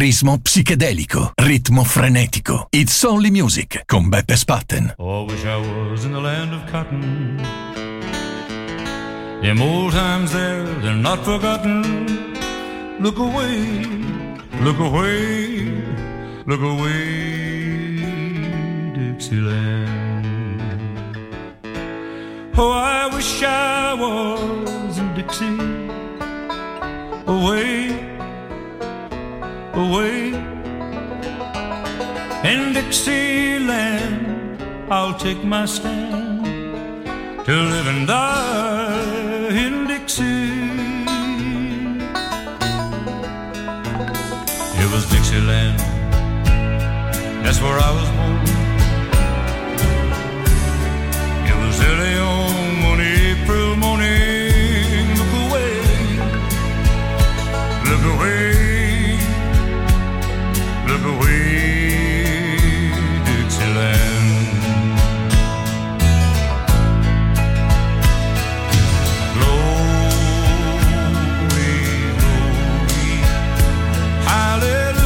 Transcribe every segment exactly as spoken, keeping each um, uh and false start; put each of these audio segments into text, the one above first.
ritmo psichedelico, ritmo frenetico. It's Only Music con Beppe Spatten. Oh, wish I was in the land of cotton. Them old times there, they're not forgotten. Look away, look away, look away, Dixieland. Oh, I wish I was in Dixie. Away, away, in Dixieland, I'll take my stand to live and die in Dixie. It was Dixieland, that's where I was born. It was early on one April morning. Look away, look away, look away, Dixieland. Glory, glory, hallelujah.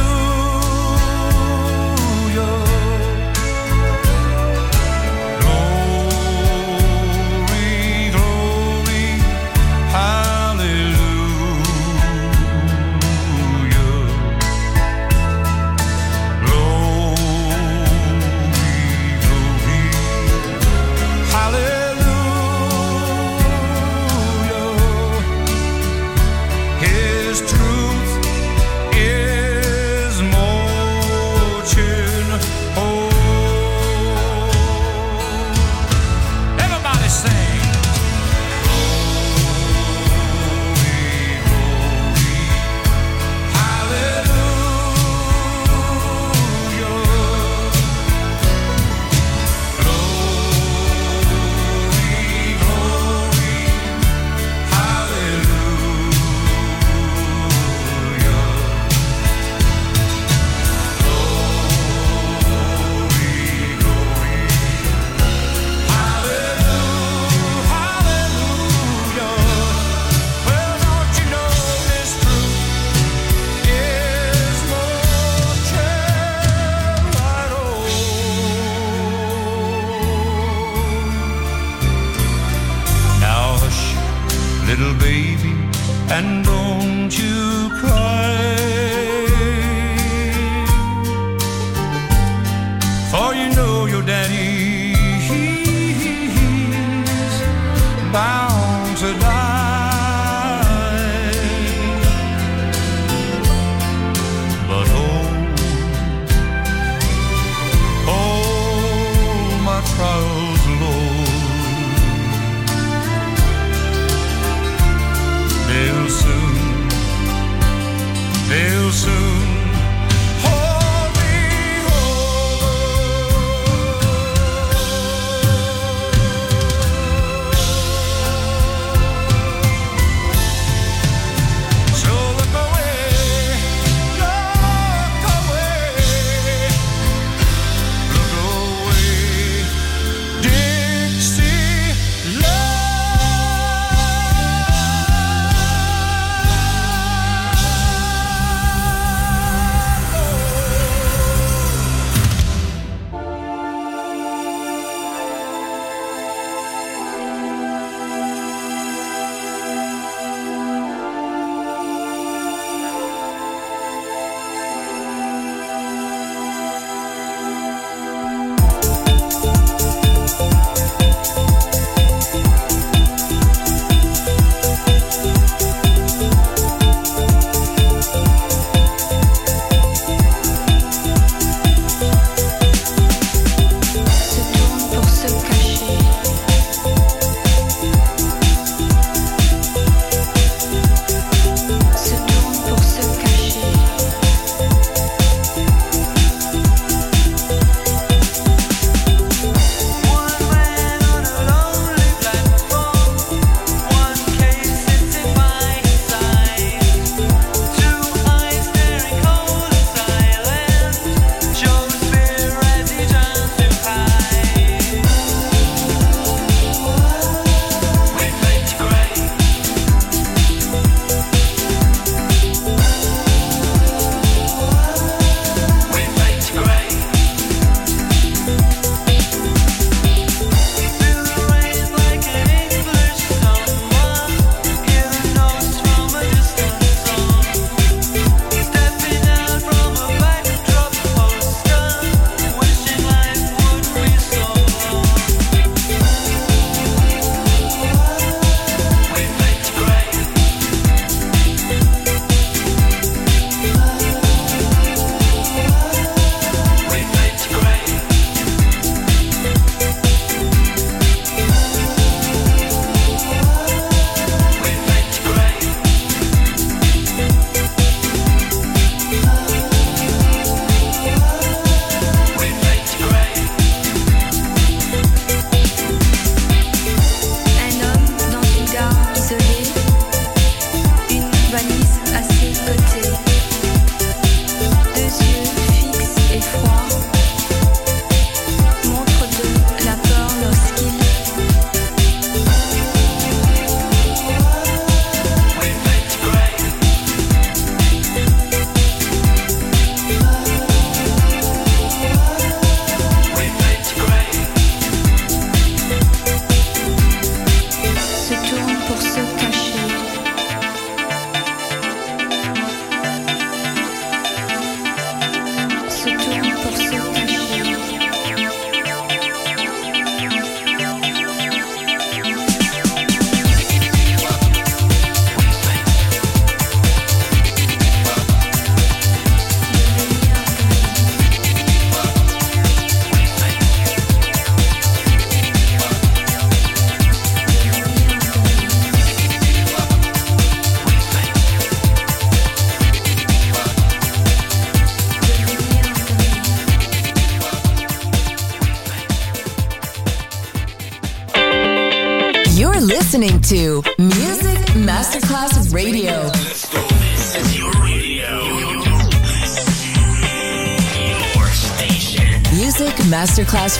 listening to Music Masterclass Radio. Let's go. This is your radio. Your station. Music Masterclass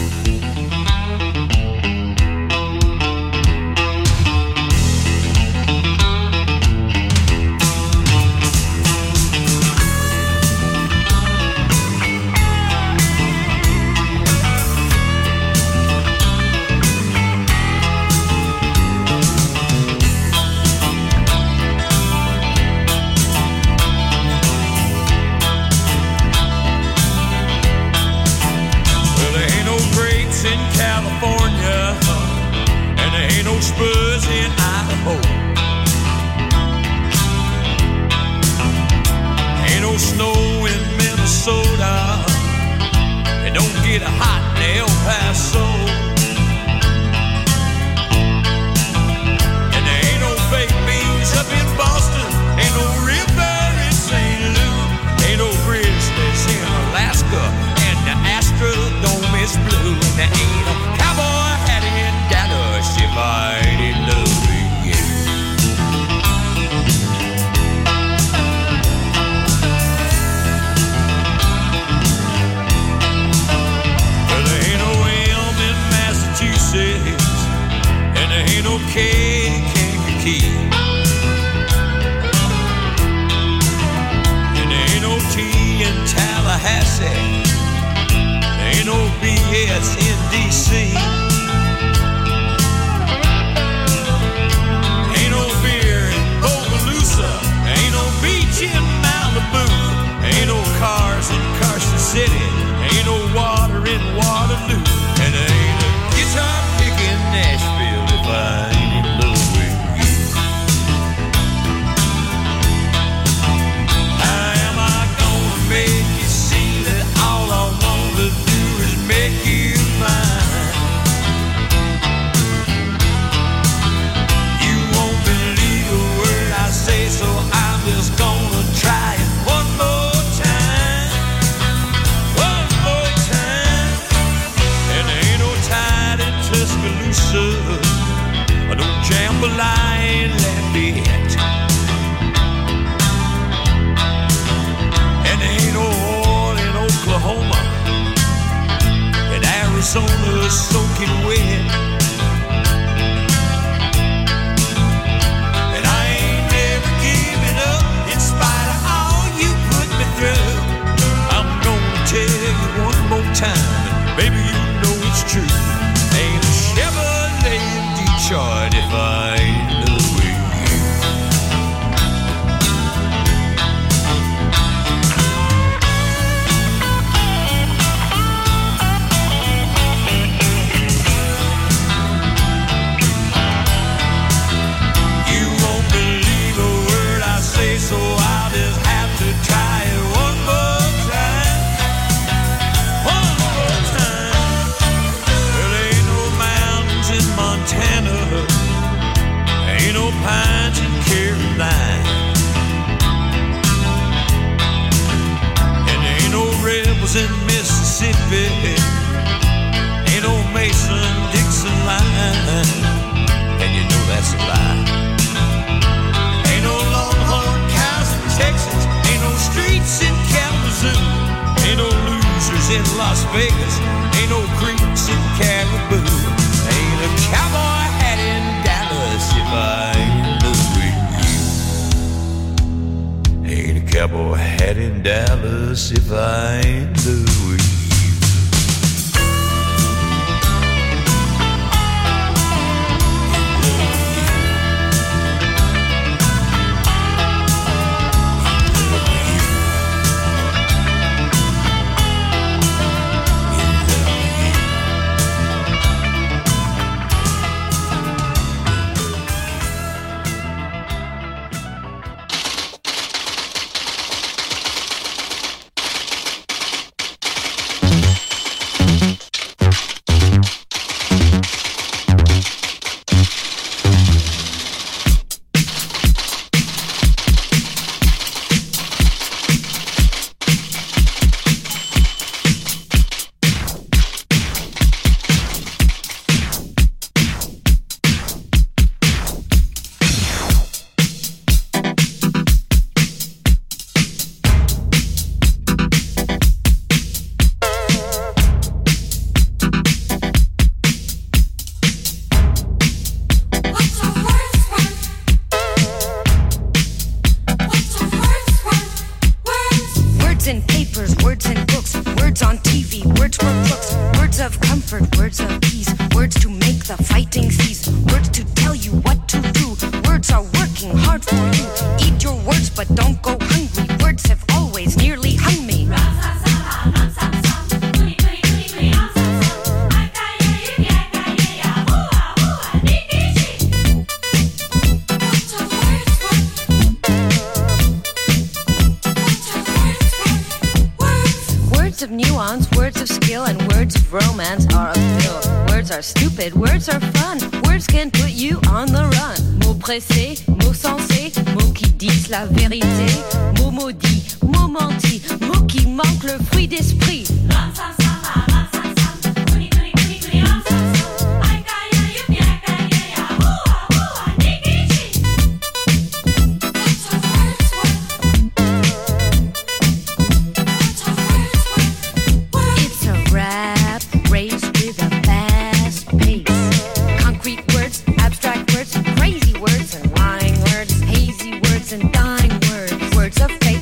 Eat your words but don't go hungry. Words have always nearly hung me. Words of nuance, words of skill, and words of romance are a pill. Words are stupid, words are fun. Words can put you on the run. Mots pressés, mots sensés, mots qui disent la vérité. Mots maudits, mots mentis, mots qui manquent le fruit d'esprit.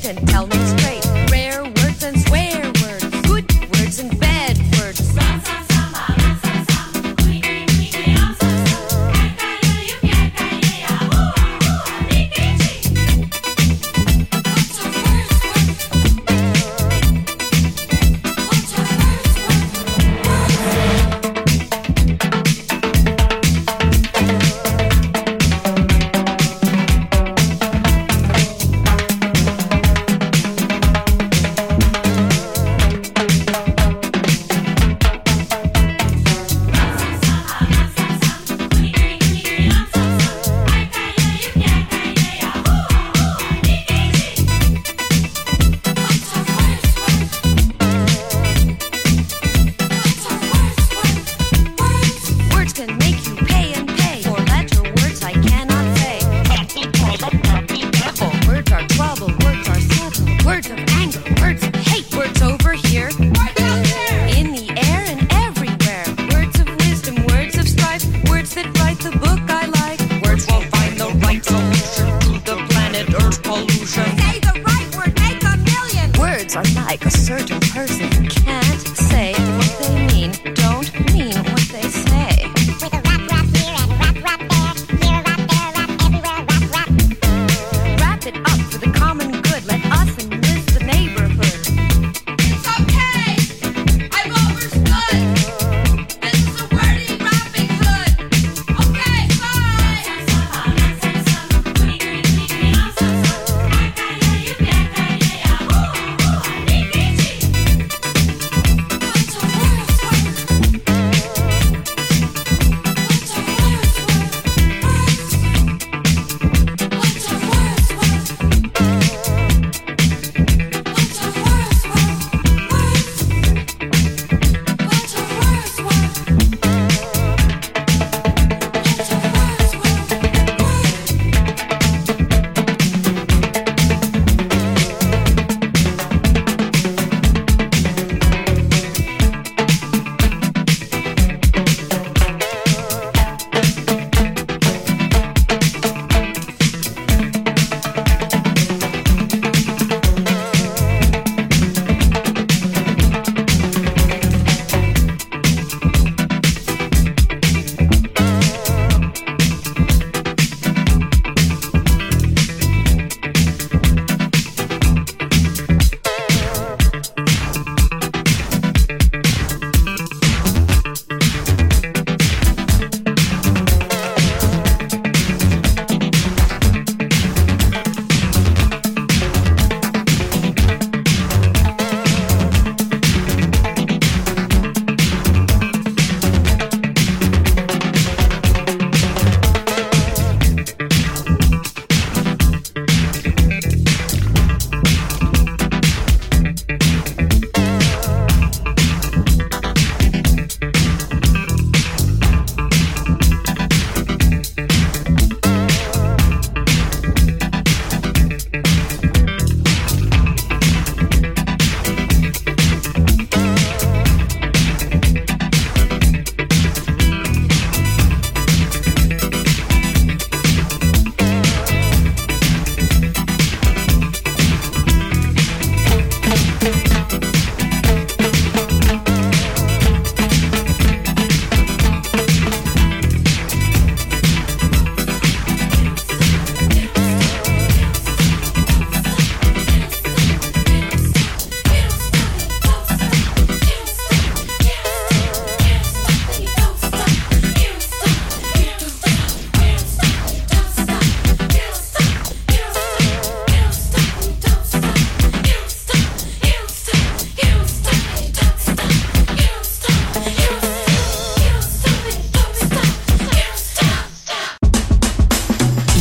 And tell me straight, rare words and swear words, good words and bad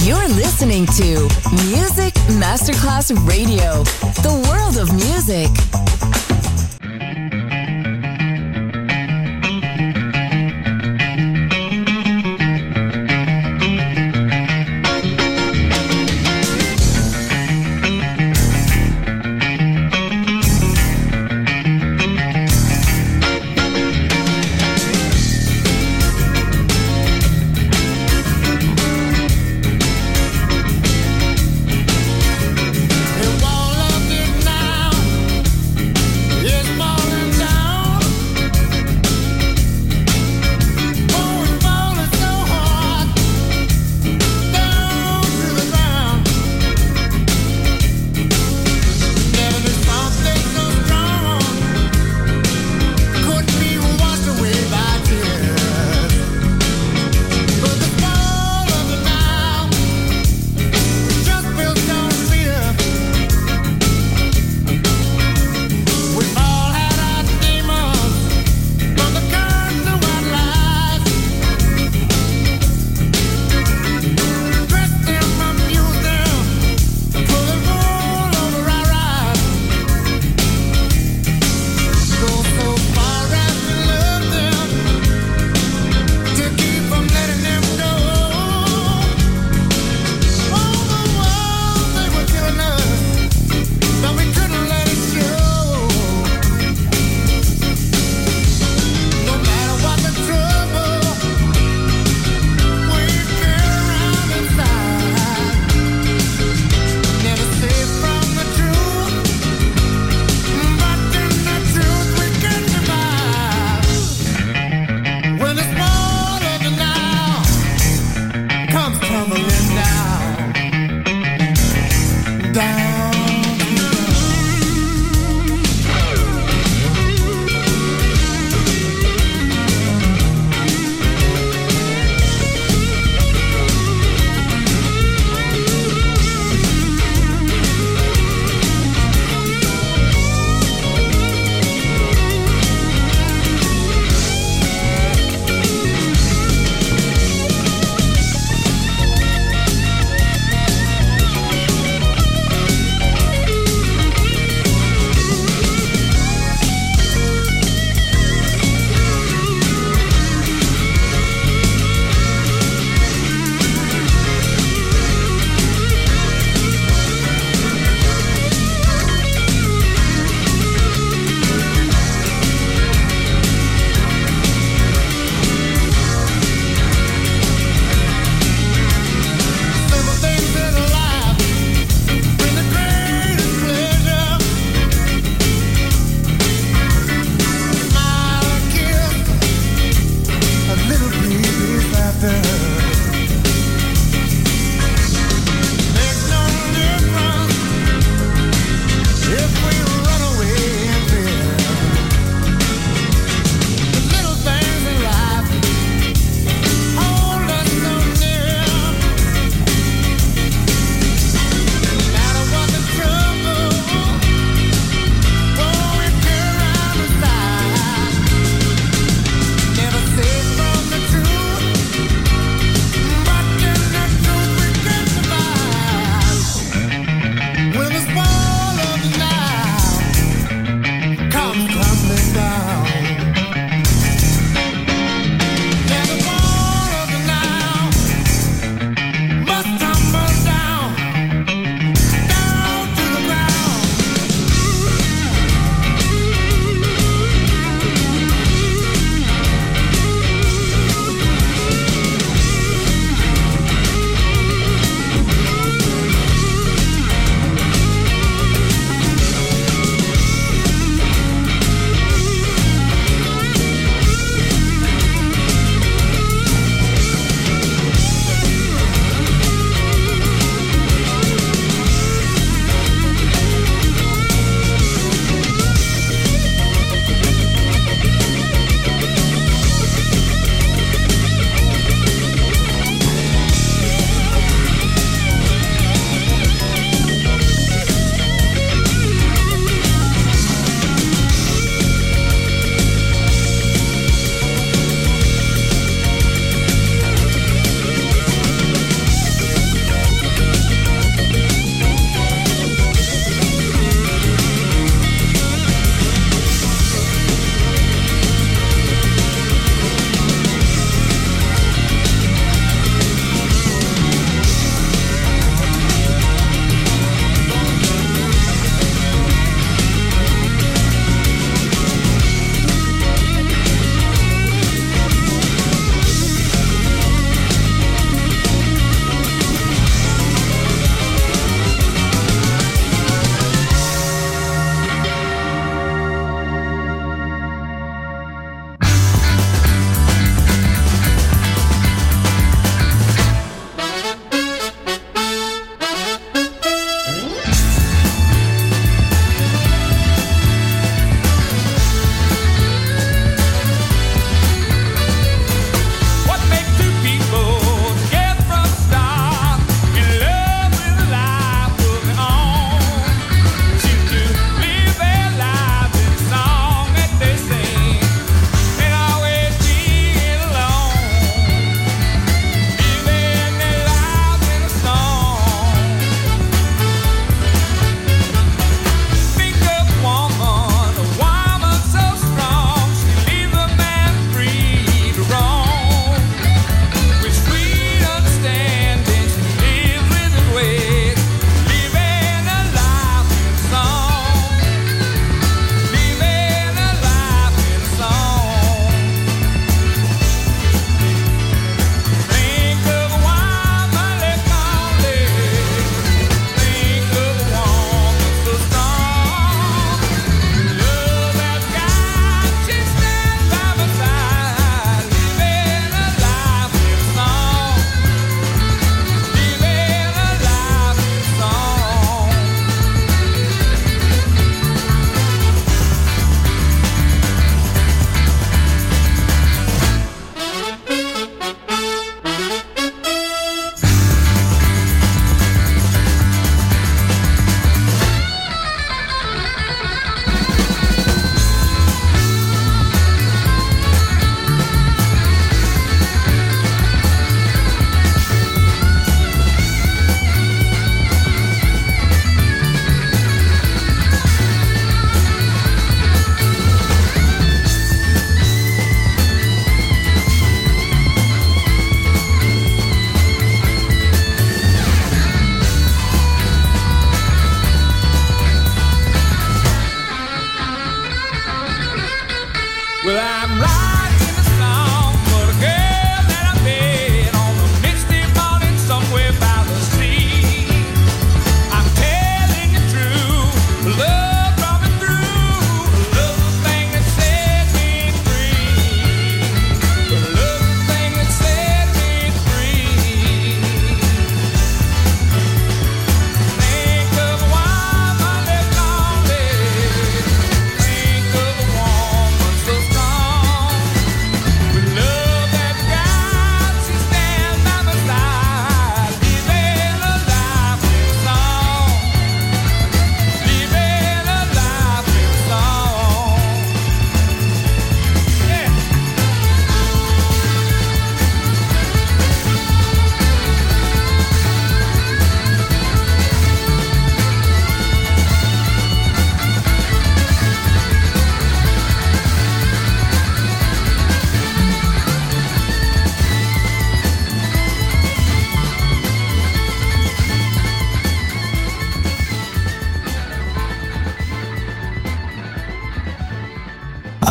You're listening to Music Masterclass Radio, the world of music.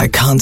I can't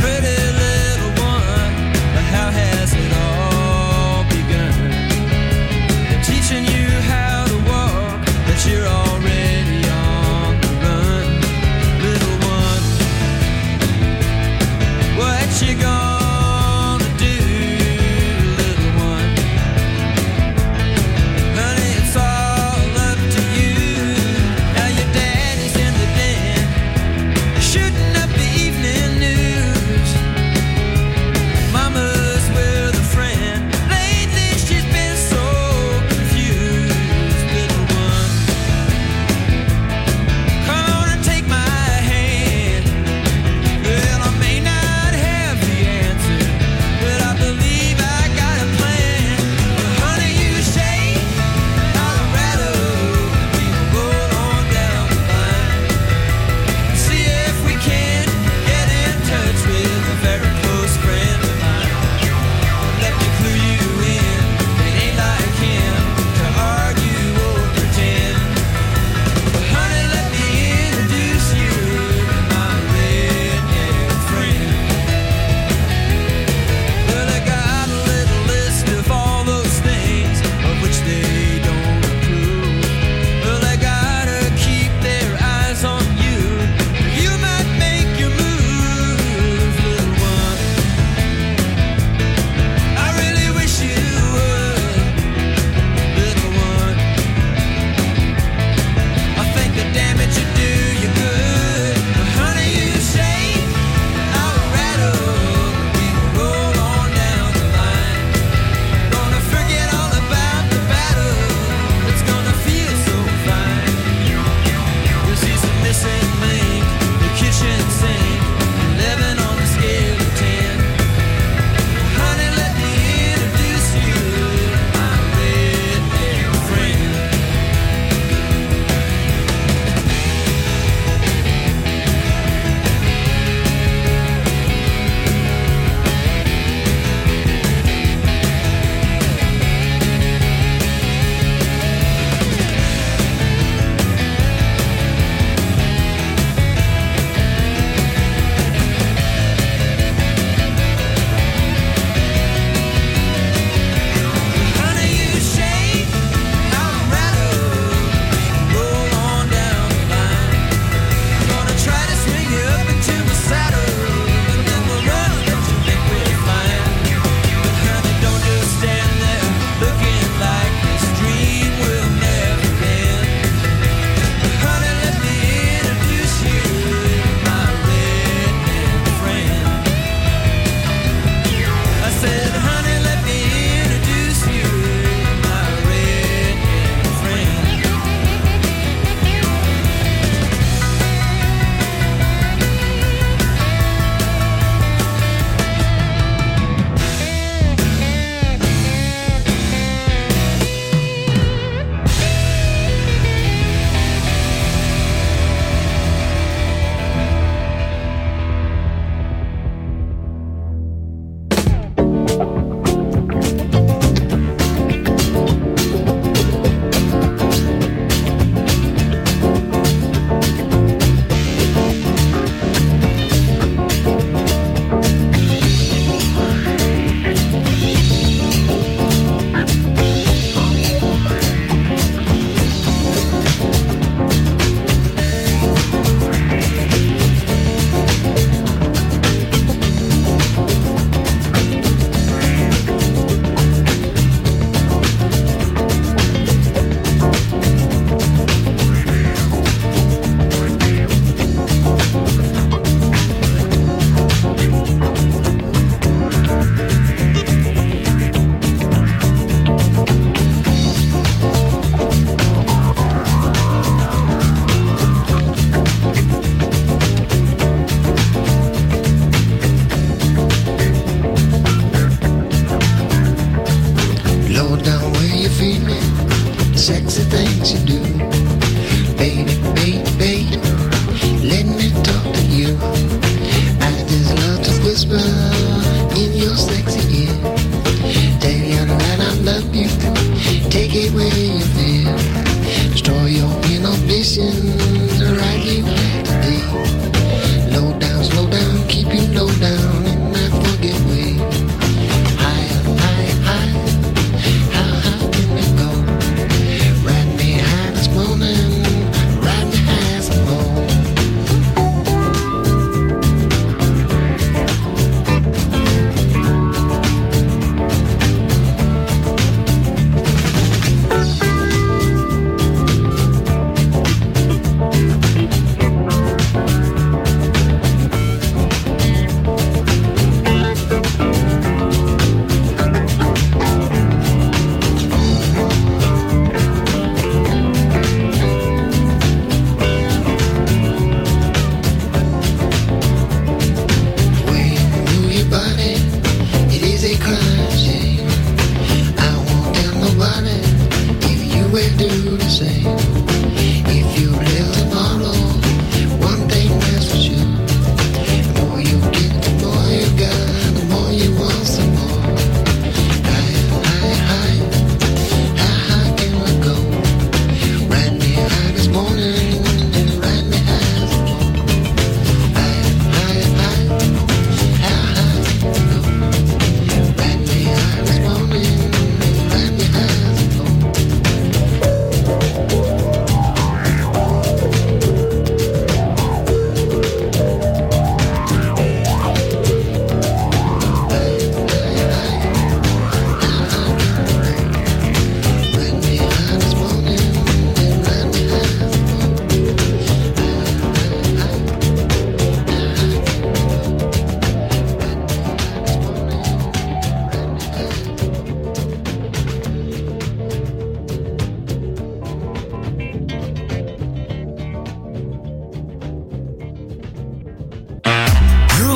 Pretty little one, how has it all begun?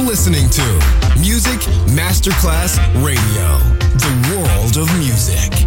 listening to Music Masterclass Radio, the world of music.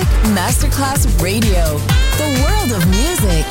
Music Masterclass Radio, the world of music.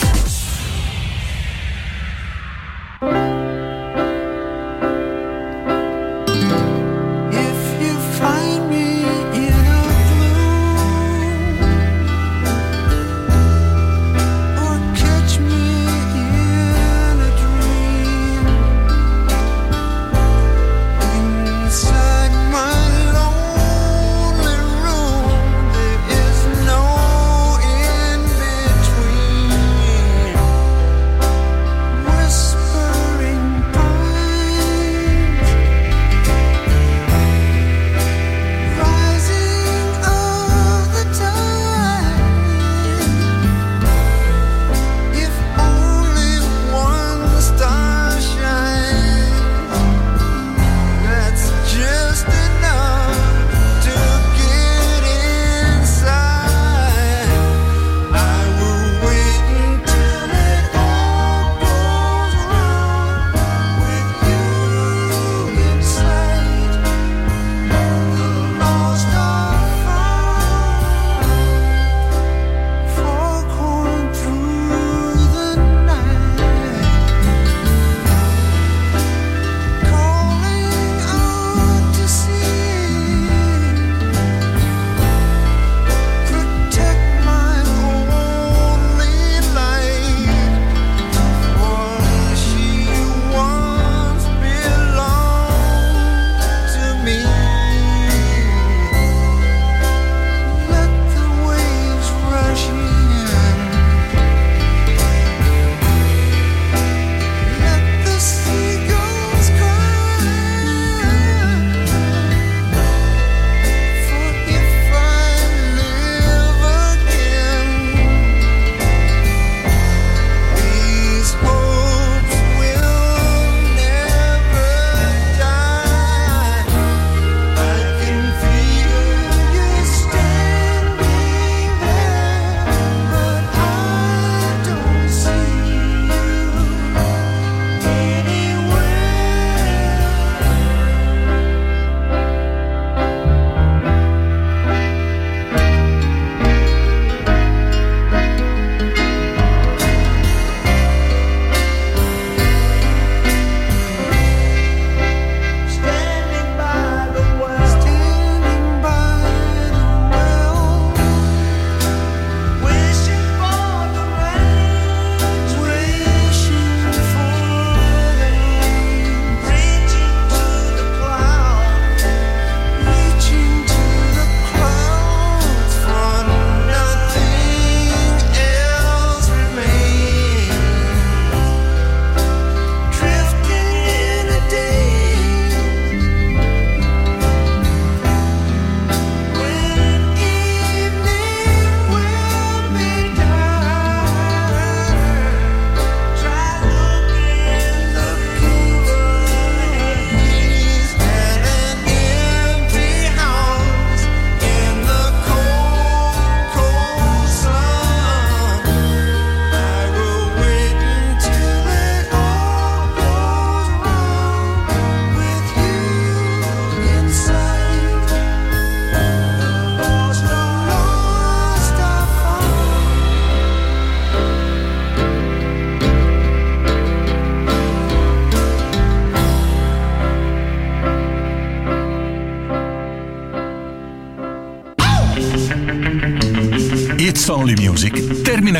Only Music termina